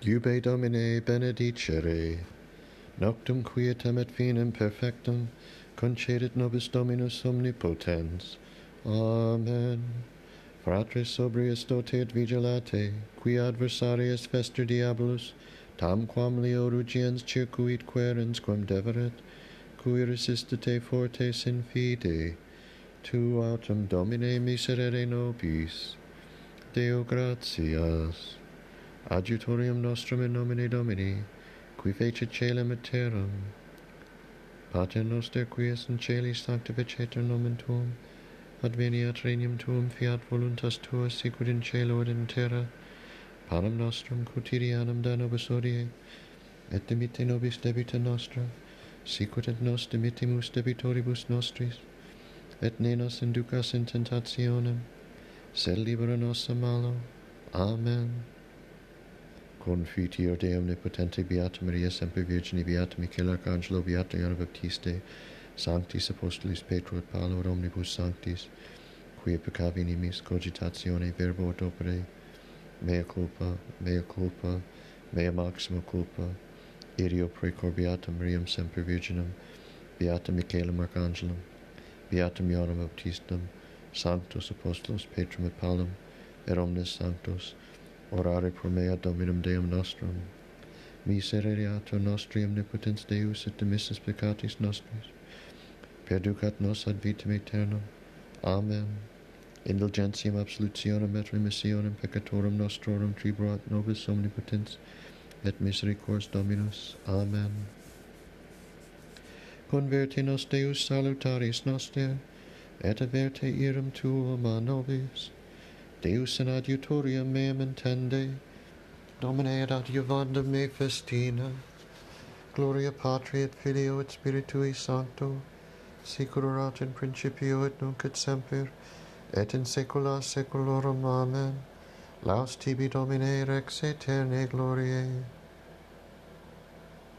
Iube Domine benedicere, noctum quietem et finem perfectum, concedit nobis Dominus omnipotens. Amen. Fratres sobrius dote et vigilate, qui adversarius fester diabolus, tamquam leo rugiens circuit querens quam deveret, cui resistite fortes in fide, tu autem Domine miserere nobis. Deo gratias. Adjutorium nostrum in nomine Domini, qui fecit caelum et terram. Pater noster qui es in caelis sanctificetur nomen tuum, adveniat regnum tuum, fiat voluntas tua sicut in caelo et in terra. Panem nostrum quotidianum da nobis odie, et dimitte nobis debita nostra, sicut et nos dimittimus debitoribus nostris, et ne nos inducas in tentationem, sed libera nos a malo. Amen. Confiteor Dei omnipotente, Beata Maria, Semper Virgine, Beata Michael Archangelo, Beata Ioana Baptiste, Sanctis Apostolis Petro et Paolo et omnibus sanctis, quia peccavi nimis cogitatione verbo et opere, mea culpa, mea maxima culpa, ideo precor Beata Mariam Semper Virginum, Beata Michaelum Archangelum, Beatam Ioanam Baptistam, Sanctos Apostolos Petrum et Paulum, et omnes sanctos, orare pro mea Dominum Deum nostrum. Miserereatur nostri omnipotens Deus et dimissus peccatis nostris. Perducat nos ad vitam aeternam. Amen. Indulgentiam absolutionem et remissionem peccatorum nostrorum tribuat nobis omnipotens et misericors Dominus. Amen. Converte nos Deus salutaris noster, et averte iram tuum a nobis. Deus in adjutorium meam intende, Domine ad adjuvandum me festina. Gloria Patri et Filio et Spiritui Sancto, sicur erat in principio et nunc et semper, et in saecula saeculorum. Amen. Laus tibi Domine rex aeternae gloriae.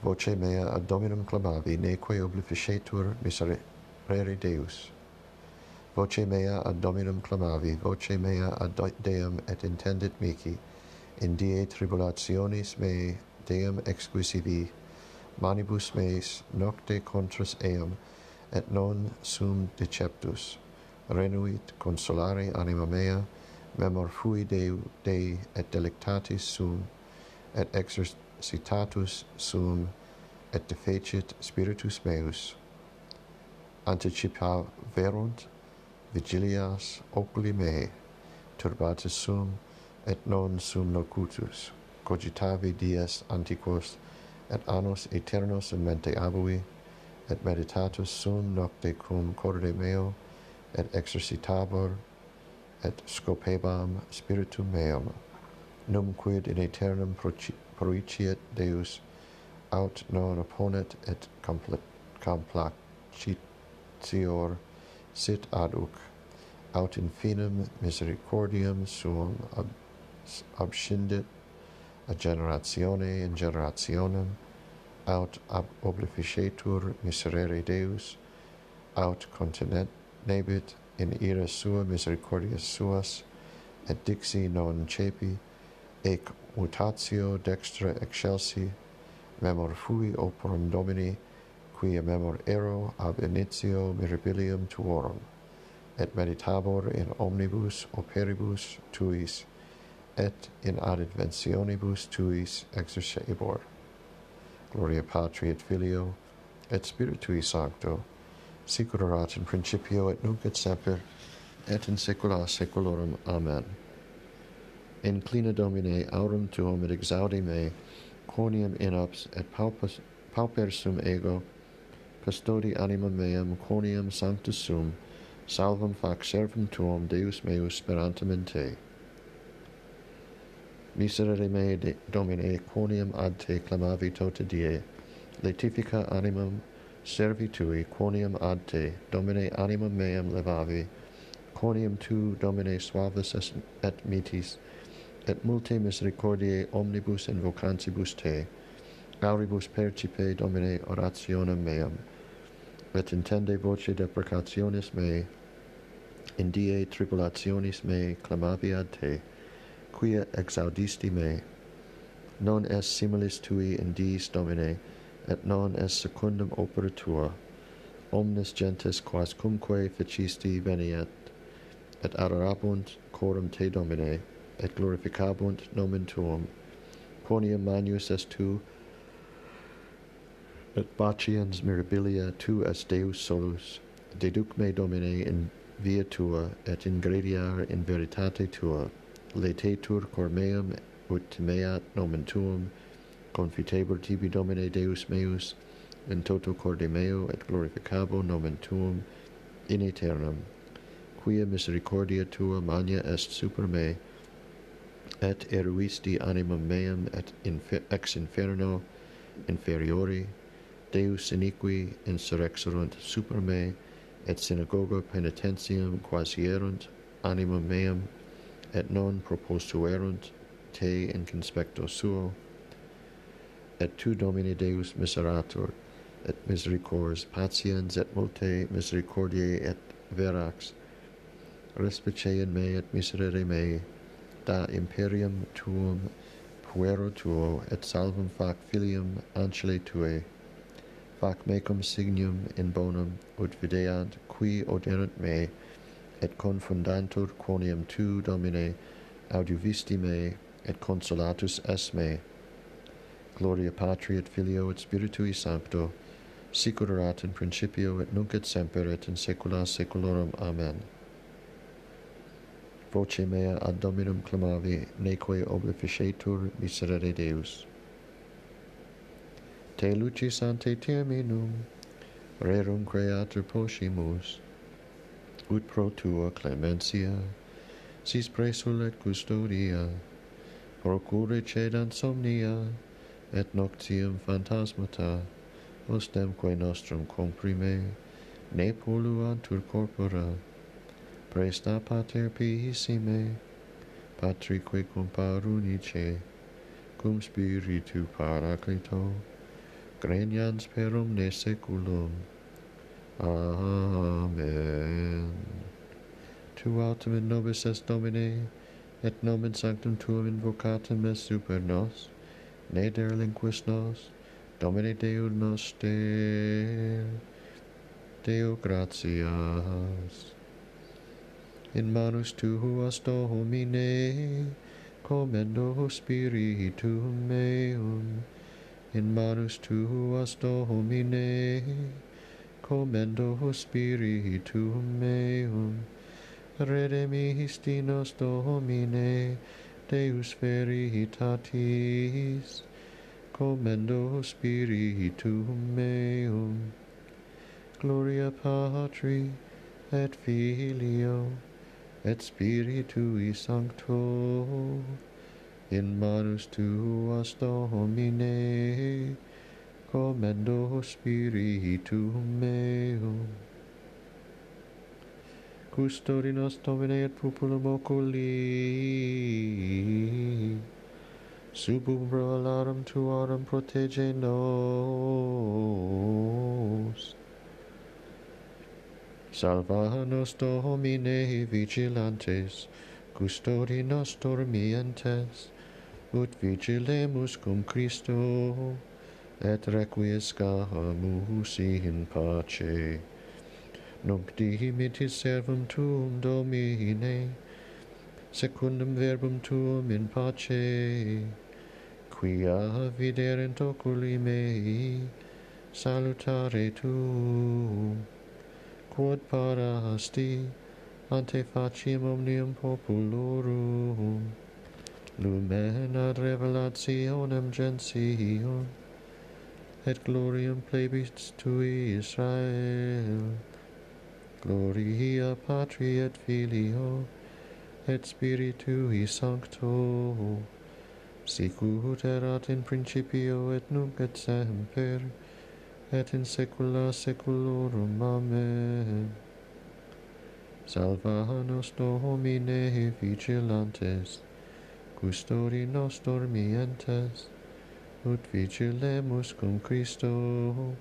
Voce mea ad Dominum clamavi, neque oblificetur miserere Deus. Voce mea ad Dominum clamavi, voce mea ad Deum et intendit mihi, in die tribulationis mei Deum exquisivi, manibus meis nocte contras eam, et non sum deceptus. Renuit consolare anima mea, memor fui Dei et delectatis sum, et exercitatus sum, et defecit spiritus meus. Anticipaverunt vigilias oculi mei, turbatus sum, et non sum locutus, cogitavi dies antiquos, et annos aeternos in mente abui, et meditatus sum nocte cum corde meo, et exercitabor, et scopebam spiritum meum, num quid in aeternum proiciet Deus, aut non opponet et complacitior, sit aduc, aut infinum misericordiam suum abscindit a generatione in generationem, aut oblificetur miserere Deus, aut continebit in ira sua misericordias suas, et dixi non cepi, ec mutatio dextra excelsi, memor fui operum Domini, quia memor ero ab initio mirabilium tuorum, et meditabor in omnibus operibus tuis, et in adventionibus tuis exercebor. Gloria Patri et Filio et Spiritui Sancto, sicur erat in principio et nunc et semper, et in saecula saeculorum. Amen. Inclina Domine aurum tuum et exaudi me, corneam inops et pauper sum ego, custodi anima meam, corneam sanctus sum, salvam fac servum tuum, Deus meus sperantam in te. Miserere mei Domine, quoniam ad te clamavi tota die, laetifica animam servi tui, quoniam ad te, Domine, animam meam levavi, quoniam tu, Domine, suavis et mitis, et multe misericordiae omnibus invocantibus te, auribus percipe, Domine, orationem meam, et intende voce deprecationis mei, in die tribulationis mei clamavi ad te, quia exaudisti me. non as similis tui in diis domine, et non as secundum opera tua, omnes gentes quas cumque fecisti veniet, et adorabunt coram te domine, et glorificabunt nomen tuum, quoniam magnus est tu, et bacians mirabilia tu as Deus solus, deduc me domine in via tua, et ingrediar in veritate tua, laetetur cor meum, ut meat nomen tuum, confitebur tibi domine Deus meus, in toto corde meo, et glorificabo nomen tuum, in aeternum, quia misericordia tua magna est super me, et eruisti animum meum, et ex inferno, inferiori, Deus iniqui insurrexerunt super me, et synagoga penitentiam quasierunt animum meum, et non proposuerunt te in conspecto suo, et tu domine Deus miserator, et misericors patiens et multae misericordiae et verax, respice in me et miserere me, da imperium tuum puero tuo, et salvum fac filium ancile tuae, fac mecum signum in bonum, ut videant qui oderant me, et confundantur quoniam tu, Domine, audivisti me, et consolatus es me. Gloria Patri et Filio et Spiritui Sancto, sic erat in principio et nunc et semper et in saecula saeculorum. Amen. Voce mea ad Dominum clamavi, neque oblificetur miserere Deus. Te lucis ante terminum, rerum creator poscimus, ut pro tua clemencia, sis presul et custodia, procure cedant somnia, et noctium phantasmata, ostemque nostrum comprime, ne polluantur corpora, presta pater piissime, patrique cum parunice, cum spiritu paraclito, grenians per omne seculum. Amen. Tu autem in nobis est Domine, et nomen sanctum tuum invocatum est super nos, ne delinquis nos, Domine Deus noster, Deo gratias. In manus tuas Domine, commendo spiritum meum, in manus tuas Domine, commendo spiritum meum, redemisti nos Domine, Deus veritatis, commendo spiritum meum. Gloria Patri, et Filio, et Spiritui Sancto, in manus tuas Domine, commendo spiritum meum. Custodi nos Domine et populum oculi, sub umbra alarum tuarum protege nos. Salva nos Domine vigilantes, custodi nos dormientes, ut vigilemus cum Christo, et requiescamus in pace. Nunc dimittis servum tuum Domine, secundum verbum tuum in pace, quia viderent oculi mei, salutare tuum, quod parasti ante faciem omnium populorum, lumen ad revelationem gentium, et gloriam plebis tui Israel. Gloria Patri et Filio, et Spiritui Sancto, sic ut erat in principio et nunc et semper, et in saecula saeculorum. Amen. Salva nos Domine vigilantes, custodi nos dormientes, ut vigilemus cum Christo,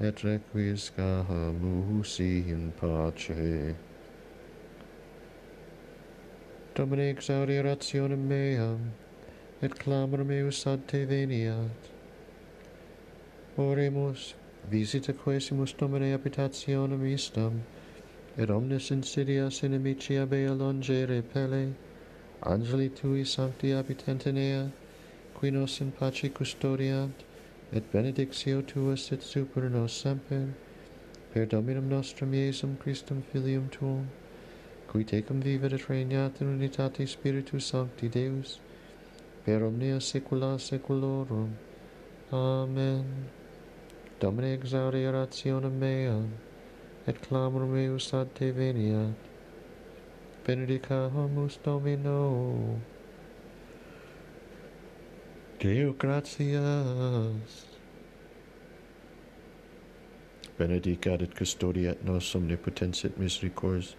et requiescamus in pace. Domine exaudi rationem meam, et clamor meus adveniat. Oremus, visita quesimus Domine habitationem istam, et omnes insidias inimici abea longe repele, angeli tui sancti habitant in ea, qui nos in pace custodiant, et benedictio tua sit super nos semper, per Dominum nostrum Iesum Christum Filium tuum, qui tecum vivet et regnat in unitate Spiritus Sancti Deus, per omnia saecula saeculorum. Amen. Domine exaudi orationem meam, et clamor meus adveniat. Benedicamus Domino. Deo gratias. Benedicat et custodiat nos omnipotens et misericors,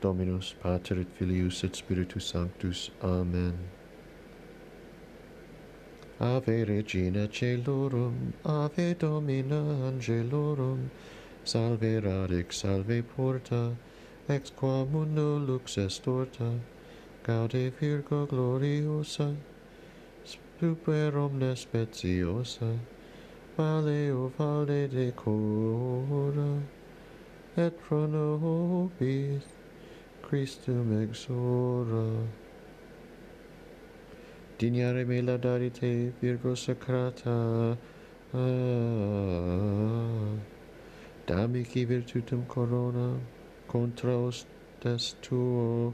Dominus, Pater et Filius et Spiritus Sanctus. Amen. Ave Regina Coelorum, Ave Domina Angelorum, Salve Radix, Salve Porta, ex qua mundo lux est orta, Gaude Virgo gloriosa, super omnes speciosa, Vale o Vale decora, et pro nobis Christum exora. Dignare me laudare te, Virgo sacrata, Damici virtutum corona, contra ostes tuo,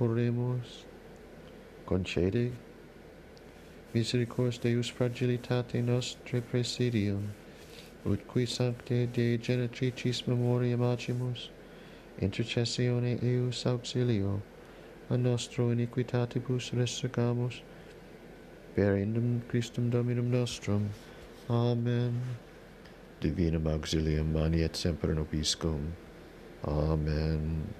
oremus. Concede misericordiae Deus fragilitate nostre presidium, ut qui sancte Dei Genetricis memoriam agimus, intercessione eius auxilio, a nostro iniquitatibus resurgamus, per indem Christum Dominum nostrum. Amen. Divinum auxilium maniet semper nobiscum. Amen.